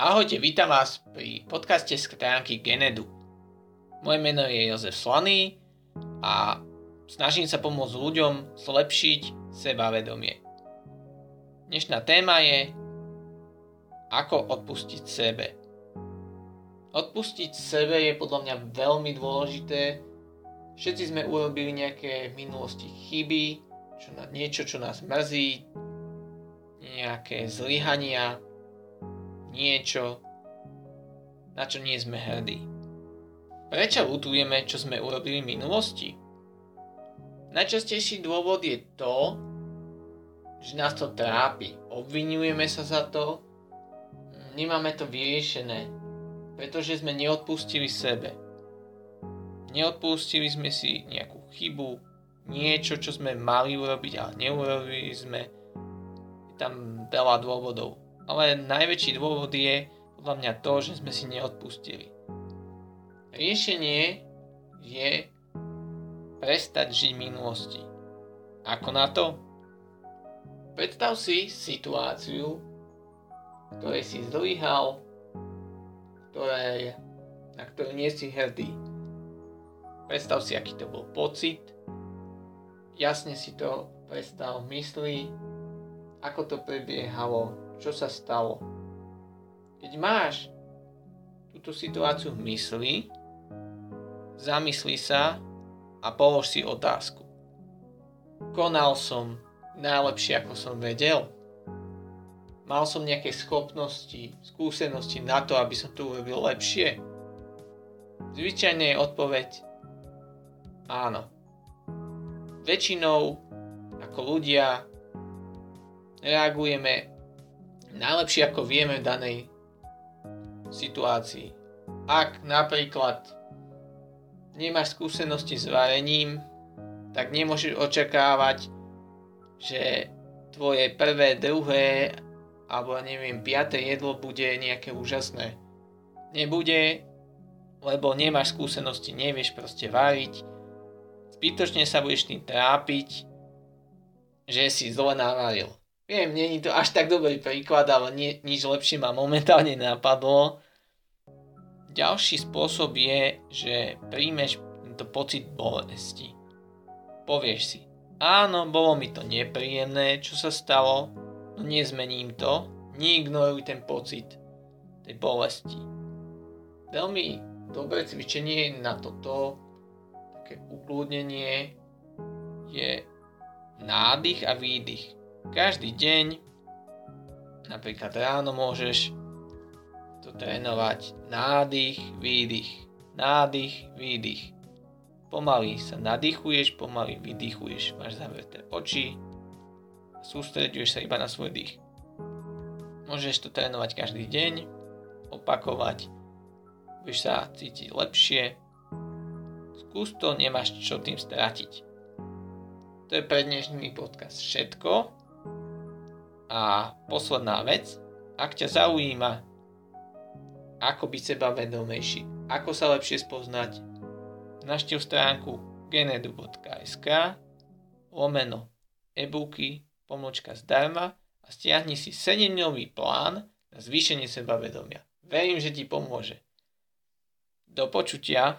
Ahojte, vítam vás pri podcaste stránky Genedu. Moje meno je Jozef Slaný a snažím sa pomôcť ľuďom zlepšiť sebavedomie. Dnešná téma je ako odpustiť sebe. Odpustiť sebe je podľa mňa veľmi dôležité. Všetci sme urobili nejaké v minulosti chyby, niečo, čo nás mrzí, nejaké zlyhania, niečo, na čo nie sme hrdí. Prečo ľutujeme, čo sme urobili v minulosti? Najčastejší dôvod je to, že nás to trápi. Obviňujeme sa za to, nemáme to vyriešené, pretože sme neodpustili sebe. Neodpustili sme si nejakú chybu, niečo, čo sme mali urobiť, ale neurobili sme. Je tam veľa dôvodov. Ale najväčší dôvod je podľa mňa to, že sme si neodpustili. Riešenie je prestať žiť v minulosti. Ako na to? Predstav si situáciu, ktorej si zlyhal, na ktorú nie si hrdý. Predstav si, aký to bol pocit. Jasne si to predstav v mysli, ako to prebiehalo. Čo sa stalo? Keď máš túto situáciu v mysli, zamysli sa a polož si otázku. Konal som najlepšie, ako som vedel? Mal som nejaké schopnosti, skúsenosti na to, aby som to urobil lepšie? Zvyčajne je odpoveď áno. Väčšinou ako ľudia reagujeme najlepšie, ako vieme v danej situácii. Ak napríklad nemáš skúsenosti s varením, tak nemôžeš očakávať, že tvoje prvé, druhé alebo piaté jedlo bude nejaké úžasné. Nebude, lebo nemáš skúsenosti, nevieš proste variť. Zbytočne sa budeš tým trápiť, že si zle navaril. Viem, nie je to až tak dobrý príklad, ale nič lepšie ma momentálne napadlo. Ďalší spôsob je, že príjmeš tento pocit bolesti. Povieš si, áno, bolo mi to nepríjemné, čo sa stalo, no nezmením to, neignoruj ten pocit tej bolesti. Veľmi dobré cvičenie na toto, také ukludnenie, je nádych a výdych. Každý deň, napríklad ráno, môžeš to trénovať nádych, výdych. Pomaly sa nadýchuješ, pomaly vydýchuješ, máš zavreté oči a sústreďuješ sa iba na svoj dých. Môžeš to trénovať každý deň, opakovať, budeš sa cítiť lepšie. Skús to, nemáš čo tým stratiť. To je pre dnešný podcast všetko. A posledná vec, ak ťa zaujíma, ako byť sebavedomejší, ako sa lepšie spoznať, navštív stránku genedu.sk/ebooky / zdarma a stiahni si 7-dňový plán na zvýšenie sebavedomia. Verím, že ti pomôže. Do počutia.